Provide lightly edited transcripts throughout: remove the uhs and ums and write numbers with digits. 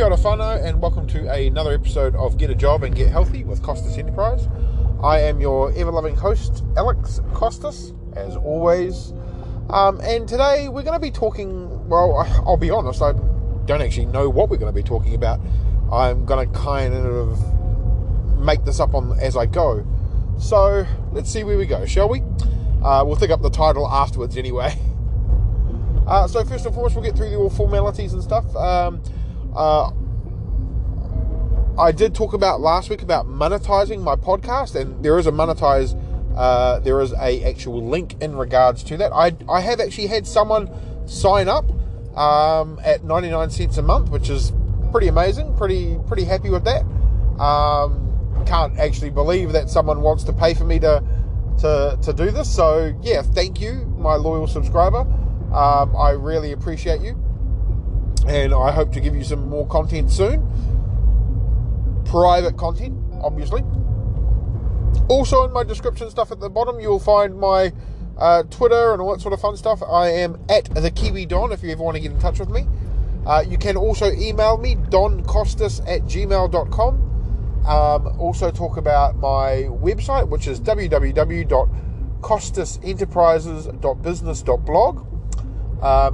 Kia ora whanau, and welcome to another episode of Get a Job and Get Healthy with Costas Enterprise. I am your ever-loving host, Alex Costas, as always. And today we're going to be talking, well, I'll be honest, I don't actually know what we're going to be talking about. I'm going to kind of make this up on as I go. So let's see where we go, shall we? We'll think up the title afterwards anyway. So first and foremost, we'll get through the all formalities and stuff. I did talk about last week about monetizing my podcast, and there is a actual link in regards to that. I have actually had someone sign up at 99 cents a month, which is pretty amazing. Pretty happy with that. Can't actually believe that someone wants to pay for me to do this. So yeah, thank you, my loyal subscriber. I really appreciate you, and I hope to give you some more content soon. Private content, obviously. Also, in my description stuff at the bottom, you'll find my Twitter and all that sort of fun stuff. I am at the Kiwi Don if you ever want to get in touch with me. You can also email me, doncostas@gmail.com. Also talk about my website, which is www.costasenterprises.business.blog.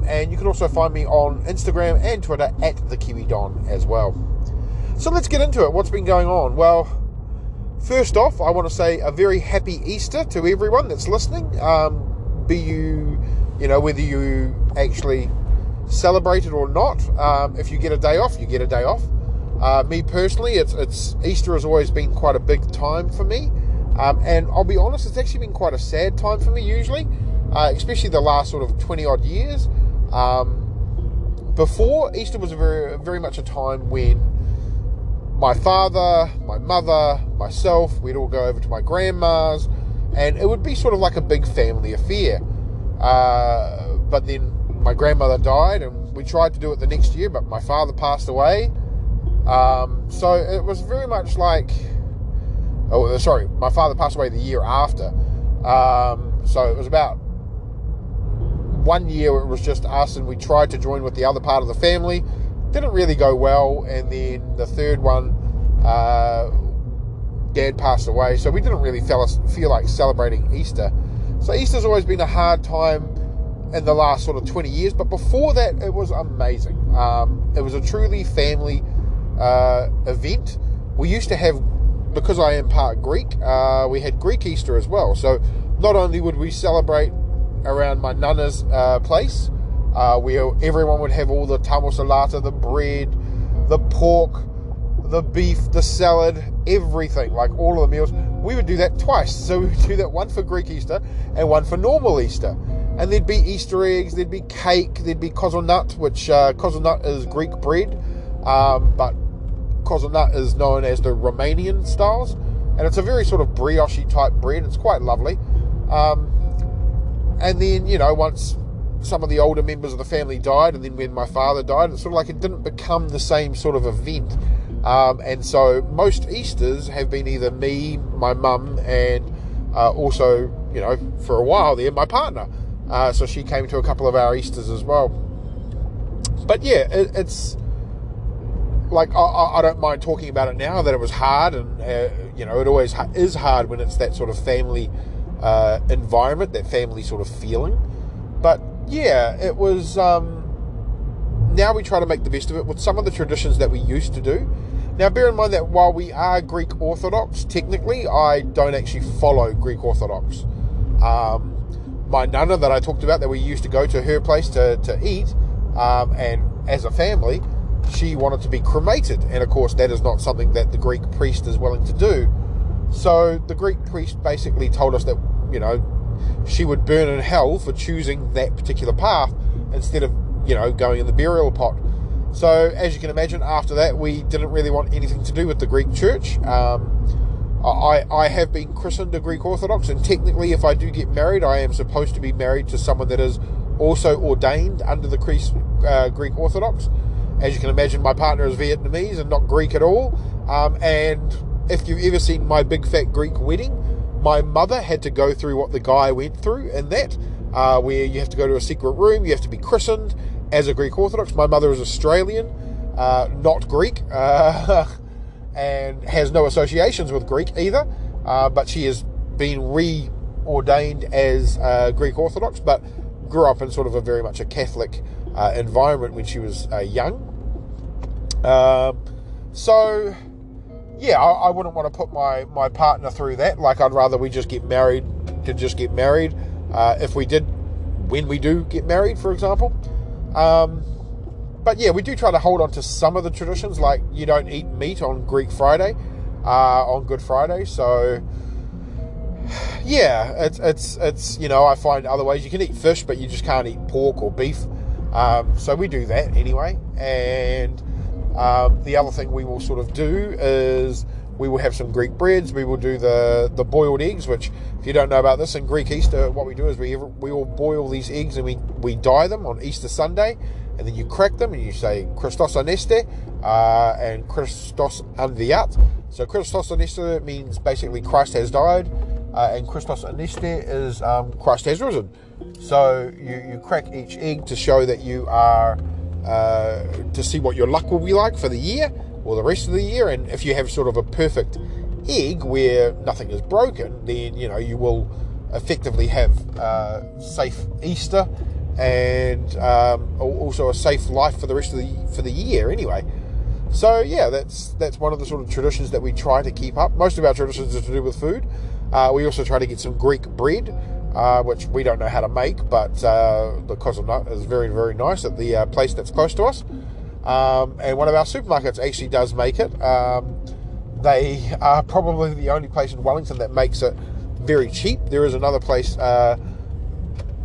And you can also find me on Instagram and Twitter at TheKiwiDon as well. So let's get into it. What's been going on? Well, first off, I want to say a very happy Easter to everyone that's listening. Be you know, whether you actually celebrate it or not. If you get a day off, you get a day off. Me personally, it's Easter has always been quite a big time for me. And I'll be honest, it's actually been quite a sad time for me usually. Especially the last sort of 20 odd years. Before, Easter was a very, very much a time when my father, my mother, myself, we'd all go over to my grandma's, and it would be sort of like a big family affair. But then my grandmother died, and we tried to do it the next year, but my father passed away. So it was very much like, oh, sorry, my father passed away the year after. So it was about 1 year it was just us, and we tried to join with the other part of the family. Didn't really go well, and then the third one, Dad passed away, so we didn't really feel like celebrating Easter. So Easter's always been a hard time in the last sort of 20 years, but before that it was amazing. It was a truly family event. We used to have, because I am part Greek, we had Greek Easter as well, so not only would we celebrate around my nana's place, where everyone would have all the tamo salata, the bread, the pork, the beef, the salad, everything, like all of the meals. We would do that twice. So we would do that one for Greek Easter and one for normal Easter. And there'd be Easter eggs, there'd be cake, there'd be kozonut, which kozonut is Greek bread, but kozonut is known as the Romanian styles. And it's a very sort of brioche type bread. It's quite lovely. And then, you know, once some of the older members of the family died, and then when my father died, it's sort of like it didn't become the same sort of event. And so most Easters have been either me, my mum, and also, you know, for a while there, my partner. So she came to a couple of our Easters as well. But yeah, it's like, I don't mind talking about it now that it was hard, and, you know, it always is hard when it's that sort of family environment, that family sort of feeling. But yeah, it was, now we try to make the best of it with some of the traditions that we used to do. Now bear in mind that while we are Greek Orthodox, technically I don't actually follow Greek Orthodox. My nana that I talked about, that we used to go to her place to eat, and as a family, she wanted to be cremated, and of course that is not something that the Greek priest is willing to do. So the Greek priest basically told us that, you know, she would burn in hell for choosing that particular path instead of, you know, going in the burial pot. So as you can imagine, after that we didn't really want anything to do with the Greek church. I have been christened a Greek Orthodox, and technically if I do get married, I am supposed to be married to someone that is also ordained under the Greek Orthodox. As you can imagine, my partner is Vietnamese and not Greek at all. And if you've ever seen My Big Fat Greek Wedding, my mother had to go through what the guy went through in that, where you have to go to a secret room, you have to be christened as a Greek Orthodox. My mother is Australian, not Greek, and has no associations with Greek either, but she has been reordained as Greek Orthodox, but grew up in sort of a very much a Catholic environment when she was young. So, yeah, I wouldn't want to put my partner through that. Like, I'd rather we just get married to just get married. If we did, when we do get married, for example. But yeah, we do try to hold on to some of the traditions, like you don't eat meat on Greek Friday, on Good Friday. So yeah, it's you know, I find other ways you can eat fish, but you just can't eat pork or beef. So we do that anyway. And the other thing we will sort of do is we will have some Greek breads. We will do the boiled eggs, which if you don't know about this, in Greek Easter, what we do is we all boil these eggs and we dye them on Easter Sunday. And then you crack them and you say Christos Aneste and Christos Anviat. So Christos Aneste means basically Christ has died, and Christos Aneste is Christ has risen. So you crack each egg to show that you are, to see what your luck will be like for the year or the rest of the year. And if you have sort of a perfect egg where nothing is broken, then you know you will effectively have safe Easter. And also a safe life for the rest of the year anyway. So yeah, that's one of the sort of traditions that we try to keep up. Most of our traditions are to do with food. We also try to get some Greek bread, which we don't know how to make, but the Cosmonaut is very, very nice at the place that's close to us. And one of our supermarkets actually does make it. They are probably the only place in Wellington that makes it very cheap. There is another place,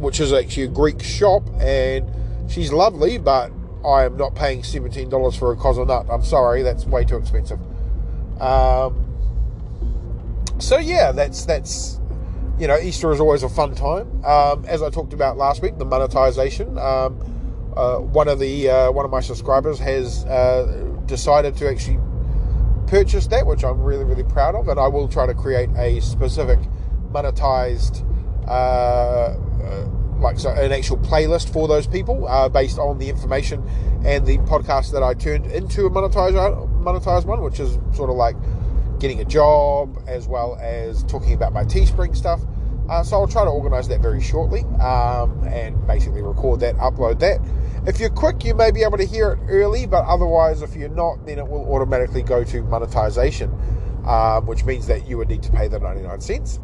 which is actually a Greek shop, and she's lovely, but I am not paying $17 for a Cosmonaut. I'm sorry, that's way too expensive. So yeah, that's you know, Easter is always a fun time. As I talked about last week, the monetization. One of my subscribers has decided to actually purchase that, which I'm really, really proud of, and I will try to create a specific monetized an actual playlist for those people based on the information and the podcast that I turned into a monetized one, which is sort of like getting a job as well as talking about my Teespring stuff. So I'll try to organize that very shortly, and basically record that, upload that. If you're quick, you may be able to hear it early, but otherwise if you're not, then it will automatically go to monetization, which means that you would need to pay the 99 cents.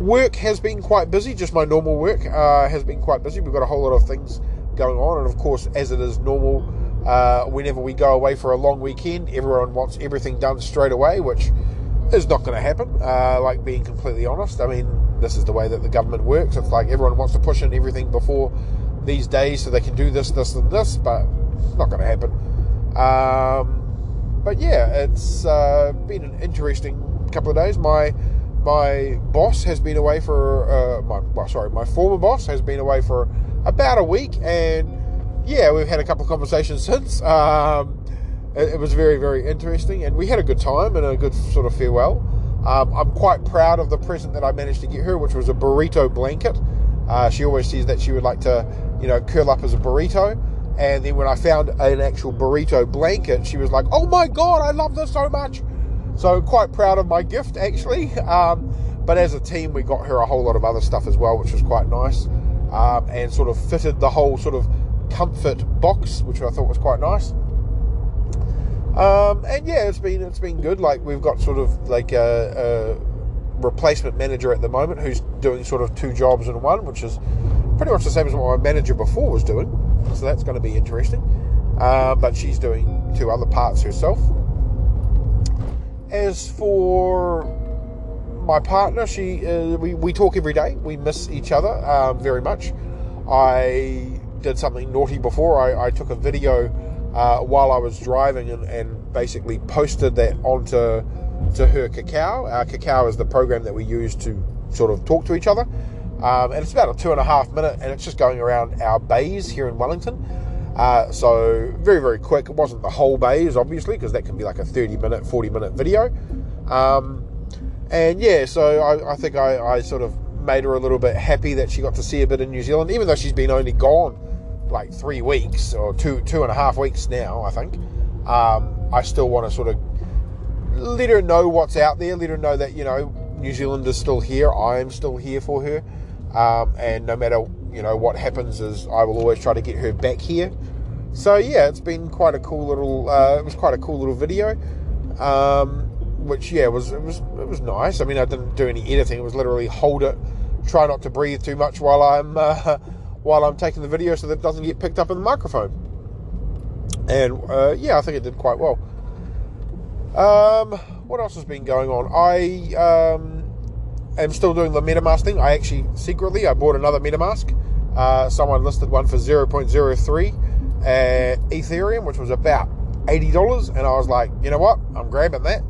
Work has been quite busy, just my normal work has been quite busy. We've got a whole lot of things going on, and of course, as it is normal, whenever we go away for a long weekend, everyone wants everything done straight away, which is not going to happen, like being completely honest. I mean, this is the way that the government works. It's like everyone wants to push in everything before these days so they can do this, this, and this, but it's not going to happen. But yeah, it's been an interesting couple of days. My boss has been away for, my former boss has been away for about a week, and yeah, we've had a couple of conversations since. It was very, very interesting, and we had a good time and a good sort of farewell. I'm quite proud of the present that I managed to get her, which was a burrito blanket. She always says that she would like to, you know, curl up as a burrito, and then when I found an actual burrito blanket, she was like, oh my God, I love this so much. So quite proud of my gift, actually. But as a team, we got her a whole lot of other stuff as well, which was quite nice, and sort of fitted the whole sort of comfort box, which I thought was quite nice. And yeah, it's been good. Like, we've got sort of like a replacement manager at the moment who's doing sort of two jobs in one, which is pretty much the same as what my manager before was doing. So that's going to be interesting. But she's doing two other parts herself. As for my partner, we talk every day. We miss each other very much. I did something naughty before. I took a video while I was driving and basically posted that onto her Cacao. Cacao is the program that we use to sort of talk to each other. And it's about a 2.5 minute, and it's just going around our bays here in Wellington. So very, very quick. It wasn't the whole bays, obviously, because that can be like a 30-minute, 40-minute video. And yeah, so I think I sort of made her a little bit happy that she got to see a bit of New Zealand, even though she's been only gone like 3 weeks or two and a half weeks now, I think. I still want to sort of let her know what's out there, let her know that, you know, New Zealand is still here, I am still here for her, and no matter, you know, what happens is I will always try to get her back here. So yeah, it's been quite a cool little, it was quite a cool little video, which yeah, it was nice. I mean, I didn't do any editing, it was literally hold it, try not to breathe too much while I'm taking the video so that it doesn't get picked up in the microphone. And yeah, I think it did quite well. What else has been going on? I am still doing the MetaMask thing. I actually secretly, I bought another MetaMask. Someone listed one for 0.03 at Ethereum, which was about $80, and I was like, you know what, I'm grabbing that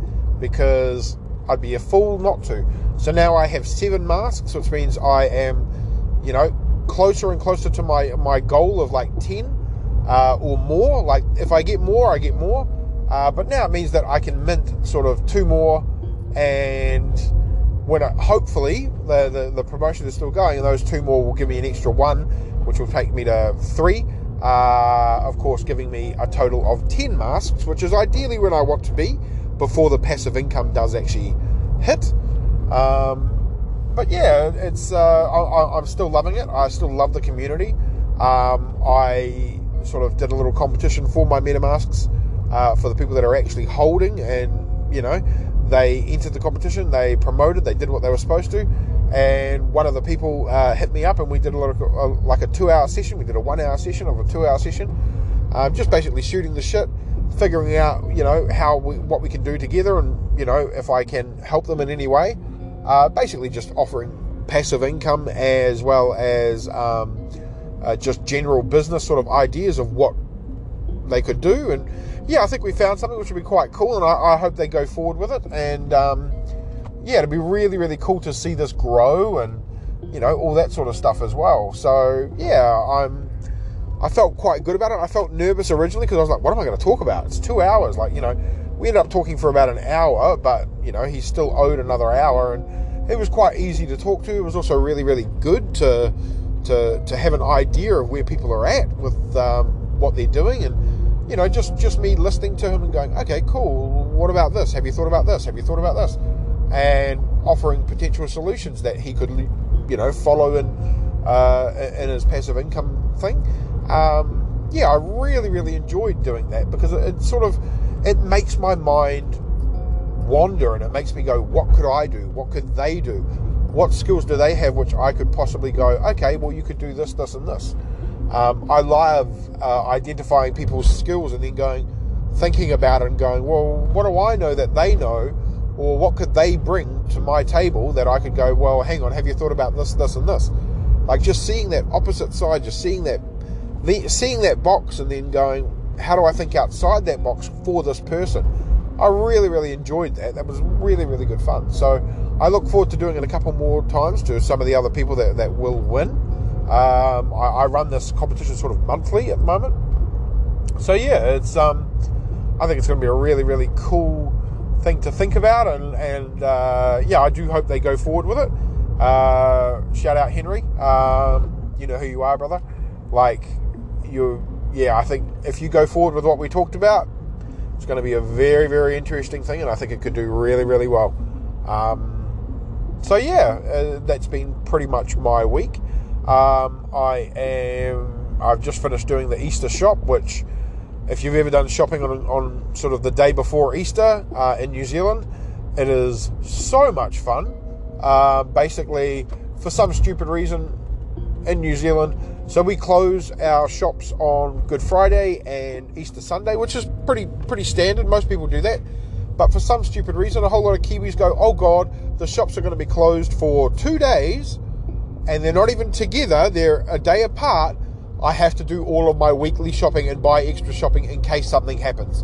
because I'd be a fool not to. So now I have 7 masks, which means I am, you know, closer and closer to my goal of like 10 or more. Like if I get more, I get more. But now it means that I can mint sort of 2 more, and when hopefully the promotion is still going, and those 2 more will give me an extra 1, which will take me to 3, of course giving me a total of 10 masks, which is ideally where I want to be before the passive income does actually hit. But yeah, it's I'm still loving it. I still love the community. I sort of did a little competition for my MetaMasks. For the people that are actually holding, and you know, they entered the competition, they promoted, they did what they were supposed to, and one of the people hit me up, and we did a lot of like a 2-hour session. We did a 1-hour session of a 2-hour session, just basically shooting the shit, figuring out, you know, how what we can do together, and you know, if I can help them in any way, basically just offering passive income as well as just general business sort of ideas of what they could do. And yeah, I think we found something which would be quite cool, and I hope they go forward with it. And yeah, it'd be really, really cool to see this grow, and you know, all that sort of stuff as well. So yeah, I felt quite good about it. I felt nervous originally because I was like, what am I going to talk about? It's 2 hours, like, you know, we ended up talking for about an hour, but you know, he still owed another hour, and it was quite easy to talk to. It was also really, really good to have an idea of where people are at with what they're doing, and you know, just me listening to him and going, okay, cool, what about this? Have you thought about this? Have you thought about this? And offering potential solutions that he could, you know, follow in his passive income thing. Yeah, I really, really enjoyed doing that because it sort of, it makes my mind wander, and it makes me go, what could I do? What could they do? What skills do they have which I could possibly go, okay, well, you could do this, this, and this. I love identifying people's skills and then going, thinking about it and going, well, what do I know that they know, or what could they bring to my table that I could go, well, hang on, have you thought about this, this, and this? Like just seeing that opposite side, just seeing that box, and then going, how do I think outside that box for this person? I really, really enjoyed that. That was really, really good fun. So I look forward to doing it a couple more times to some of the other people that will win. I run this competition sort of monthly at the moment, so yeah, it's I think it's going to be a really, really cool thing to think about, and yeah, I do hope they go forward with it. Shout out Henry, you know who you are, brother. Like you, yeah, I think if you go forward with what we talked about, it's going to be a very, very interesting thing, and I think it could do really, really well. So yeah, that's been pretty much my week. I've just finished doing the Easter shop, which if you've ever done shopping on sort of the day before Easter in New Zealand, it is so much fun. Basically, for some stupid reason in New Zealand, so we close our shops on Good Friday and Easter Sunday, which is pretty standard, most people do that. But for some stupid reason, a whole lot of Kiwis go, oh god, the shops are going to be closed for 2 days, and they're not even together, they're a day apart. I have to do all of my weekly shopping and buy extra shopping in case something happens.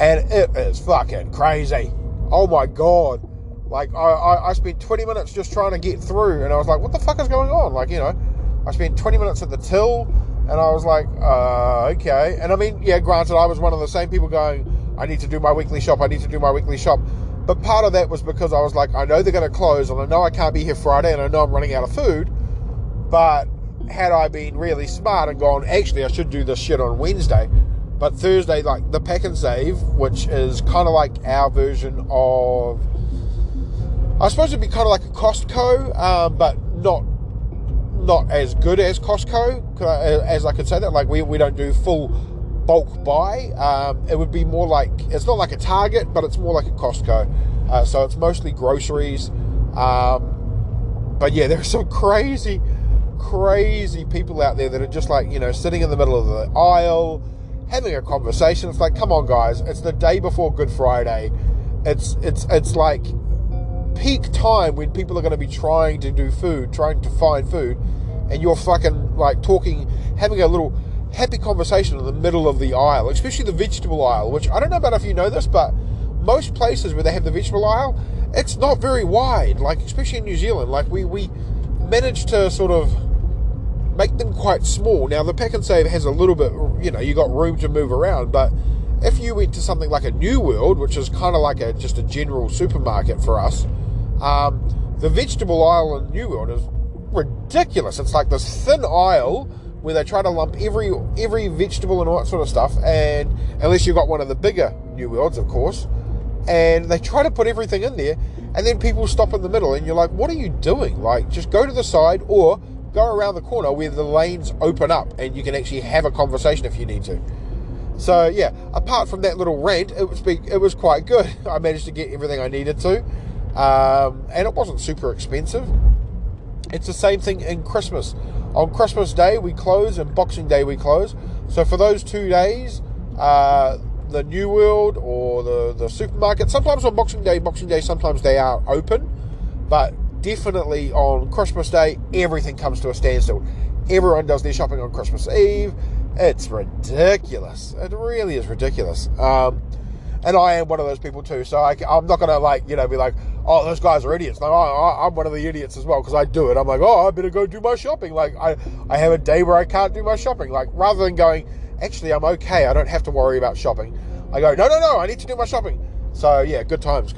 And it is fucking crazy. Oh my god. Like, I spent 20 minutes just trying to get through, and I was like, what the fuck is going on? Like, you know, I spent 20 minutes at the till, and I was like, okay. And I mean, yeah, granted, I was one of the same people going, I need to do my weekly shop, I need to do my weekly shop. But part of that was because I was like, I know they're going to close, and I know I can't be here Friday, and I know I'm running out of food, but had I been really smart and gone, actually, I should do this shit on Wednesday. But Thursday, like the Pack and Save, which is kind of like our version of, I suppose it'd be kind of like a Costco, but not as good as Costco, as I could say that. Like we don't do full bulk buy. It would be more like, it's not like a Target, but it's more like a Costco. So it's mostly groceries. But yeah, there are some crazy people out there that are just like, you know, sitting in the middle of the aisle, having a conversation. It's like, come on, guys! It's the day before Good Friday. It's like peak time when people are going to be trying to do food, trying to find food, and you're fucking like talking, having a little happy conversation in the middle of the aisle, especially the vegetable aisle. Which I don't know about if you know this, but most places where they have the vegetable aisle, it's not very wide. Like especially in New Zealand, like we managed to sort of make them quite small. Now, the Pack and Save has a little bit, you know, you got room to move around, but if you went to something like a New World, which is kind of like a, just a general supermarket for us, the vegetable aisle in New World is ridiculous. It's like this thin aisle where they try to lump every vegetable and all that sort of stuff, and unless you've got one of the bigger New Worlds, of course, and they try to put everything in there, and then people stop in the middle, and you're like, what are you doing? Like, just go to the side, or go around the corner where the lanes open up and you can actually have a conversation if you need to. So yeah, apart from that little rant, it was quite good. I managed to get everything I needed to, and it wasn't super expensive. It's the same thing in Christmas. On Christmas Day we close and Boxing Day we close. So for those 2 days, the New World or the supermarket, sometimes on Boxing Day sometimes they are open, but definitely on Christmas Day, everything comes to a standstill. Everyone does their shopping on Christmas Eve. It's ridiculous. It really is ridiculous. And I am one of those people too, so I'm not going to, like, you know, be like, oh, those guys are idiots. No, I'm one of the idiots as well, because I do it. I'm like, oh, I better go do my shopping. Like, I have a day where I can't do my shopping. Like, rather than going, actually, I'm okay, I don't have to worry about shopping, I go, no, I need to do my shopping. So, yeah, good times.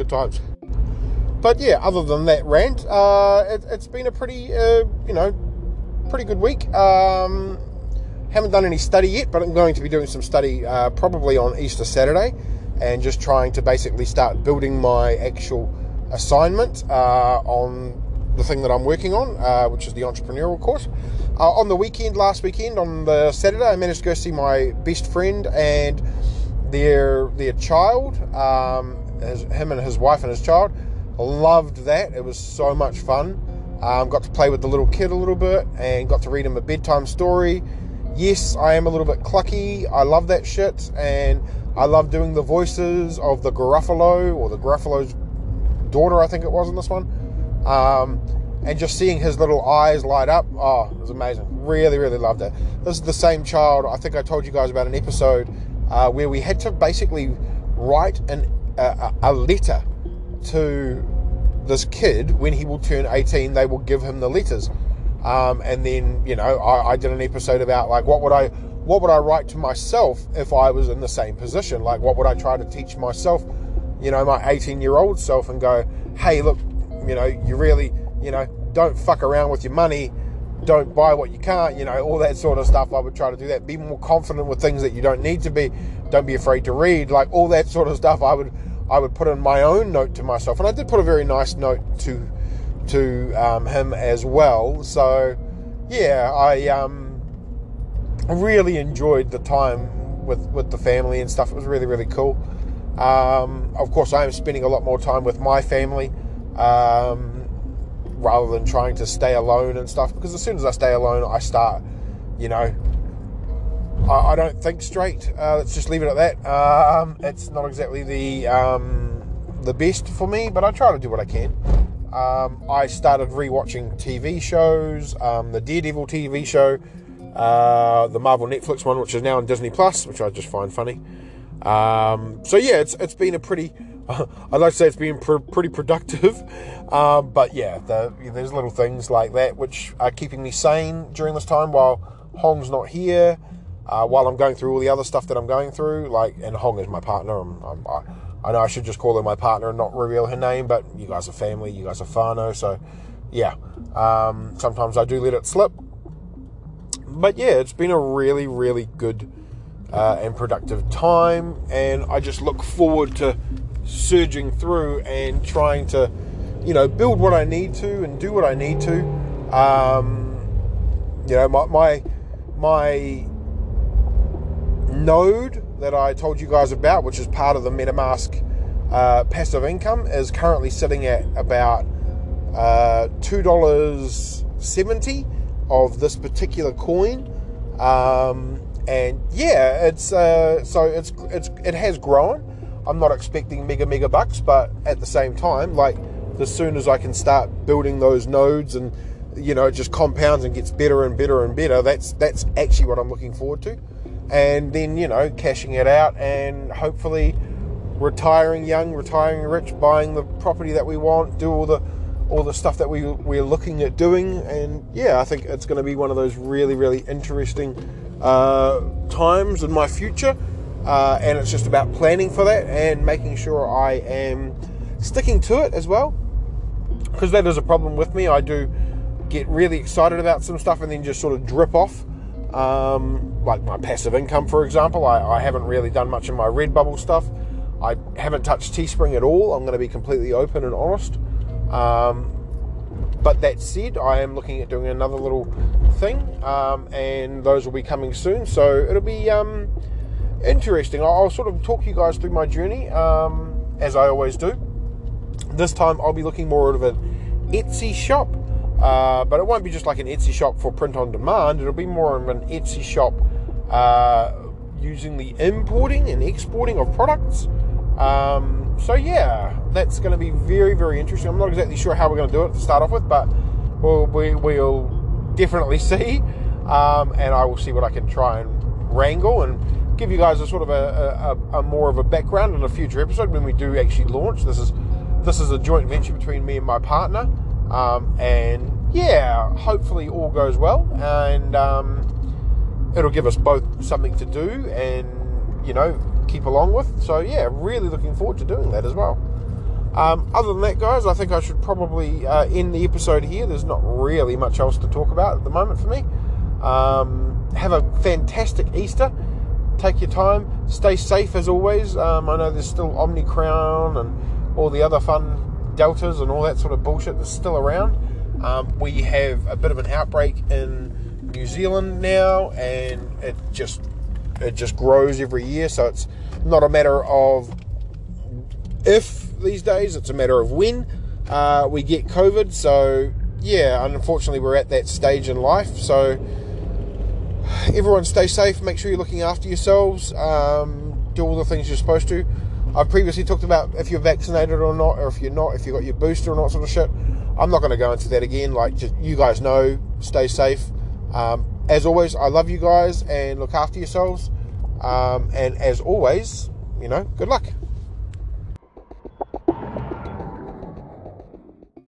But yeah, other than that rant, it's been a pretty good week. Haven't done any study yet, but I'm going to be doing some study probably on Easter Saturday, and just trying to basically start building my actual assignment on the thing that I'm working on, which is the entrepreneurial course. On the weekend, last weekend, on the Saturday, I managed to go see my best friend and their child, him and his wife and his child. Loved that. It was so much fun. Got to play with the little kid a little bit and got to read him a bedtime story. Yes, I am a little bit clucky. I love that shit, and I love doing the voices of the Gruffalo, or the Gruffalo's daughter, I think it was in this one. And just seeing his little eyes light up, oh, it was amazing. Really, really loved it. This is the same child, I think I told you guys about an episode where we had to basically write a letter to this kid. When he will turn 18, they will give him the letters, and then, you know, I did an episode about, like, what would I write to myself if I was in the same position. Like, what would I try to teach myself, you know, my 18-year-old self, and go, hey, look, you know, you really, you know, don't fuck around with your money, don't buy what you can't, you know, all that sort of stuff. I would try to do that. Be more confident with things that you don't need to be. Don't be afraid to read, like all that sort of stuff. I would put in my own note to myself, and I did put a very nice note to him as well. So yeah, I really enjoyed the time with the family and stuff. It was really, really cool. Of course, I am spending a lot more time with my family rather than trying to stay alone and stuff, because as soon as I stay alone, I start, you know, I don't think straight. Let's just leave it at that. It's not exactly the best for me, but I try to do what I can. I started re-watching TV shows, the Daredevil TV show, the Marvel Netflix one, which is now on Disney+, which I just find funny. So yeah, it's been a pretty, I'd like to say it's been pretty productive, but yeah, there's little things like that which are keeping me sane during this time while Hong's not here. While I'm going through all the other stuff that I'm going through, like, and Hong is my partner. I know I should just call her my partner and not reveal her name, but you guys are family, you guys are whānau, so yeah. Sometimes I do let it slip, But yeah, it's been a really, really good and productive time, and I just look forward to surging through and trying to, you know, build what I need to and do what I need to. You know, my node that I told you guys about, which is part of the MetaMask passive income, is currently sitting at about $2.70 of this particular coin. And yeah, it's so it has grown. I'm not expecting mega bucks, but at the same time, like, as soon as I can start building those nodes and, you know, it just compounds and gets better and better and better, that's actually what I'm looking forward to. And then, you know, cashing it out and hopefully retiring young, retiring rich, buying the property that we want, do all the stuff that we're looking at doing. And yeah, I think it's going to be one of those really, really interesting times in my future, and it's just about planning for that and making sure I am sticking to it as well, because that is a problem with me. I do get really excited about some stuff and then just sort of drip off, like my passive income, for example. I haven't really done much in my Redbubble stuff. I haven't touched Teespring at all. I'm going to be completely open and honest. But that said, I am looking at doing another little thing, and those will be coming soon, so it'll be interesting. I'll sort of talk you guys through my journey, as I always do. This time I'll be looking more out of an Etsy shop, but it won't be just like an Etsy shop for print on demand. It'll be more of an Etsy shop using the importing and exporting of products. So yeah, that's going to be very, very interesting. I'm not exactly sure how we're going to do it to start off with, but we'll definitely see, and I will see what I can try and wrangle and give you guys a sort of a more of a background in a future episode when we do actually launch. This is a joint venture between me and my partner, and yeah, hopefully all goes well, and it'll give us both something to do and, you know, keep along with. So yeah, really looking forward to doing that as well. Other than that, guys, I think I should probably end the episode here. There's not really much else to talk about at the moment for me. Have a fantastic Easter. Take your time. Stay safe as always. I know there's still Omicron and all the other fun deltas and all that sort of bullshit that's still around. We have a bit of an outbreak in New Zealand now, and it just grows every year, so it's not a matter of if these days, it's a matter of when we get COVID. So yeah, unfortunately we're at that stage in life, so everyone stay safe, make sure you're looking after yourselves, do all the things you're supposed to. I've previously talked about if you're vaccinated or not, or if you're not, if you've got your booster or not, sort of shit. I'm not going to go into that again, like, just, you guys know, stay safe. As always, I love you guys, and look after yourselves, and as always, you know, good luck.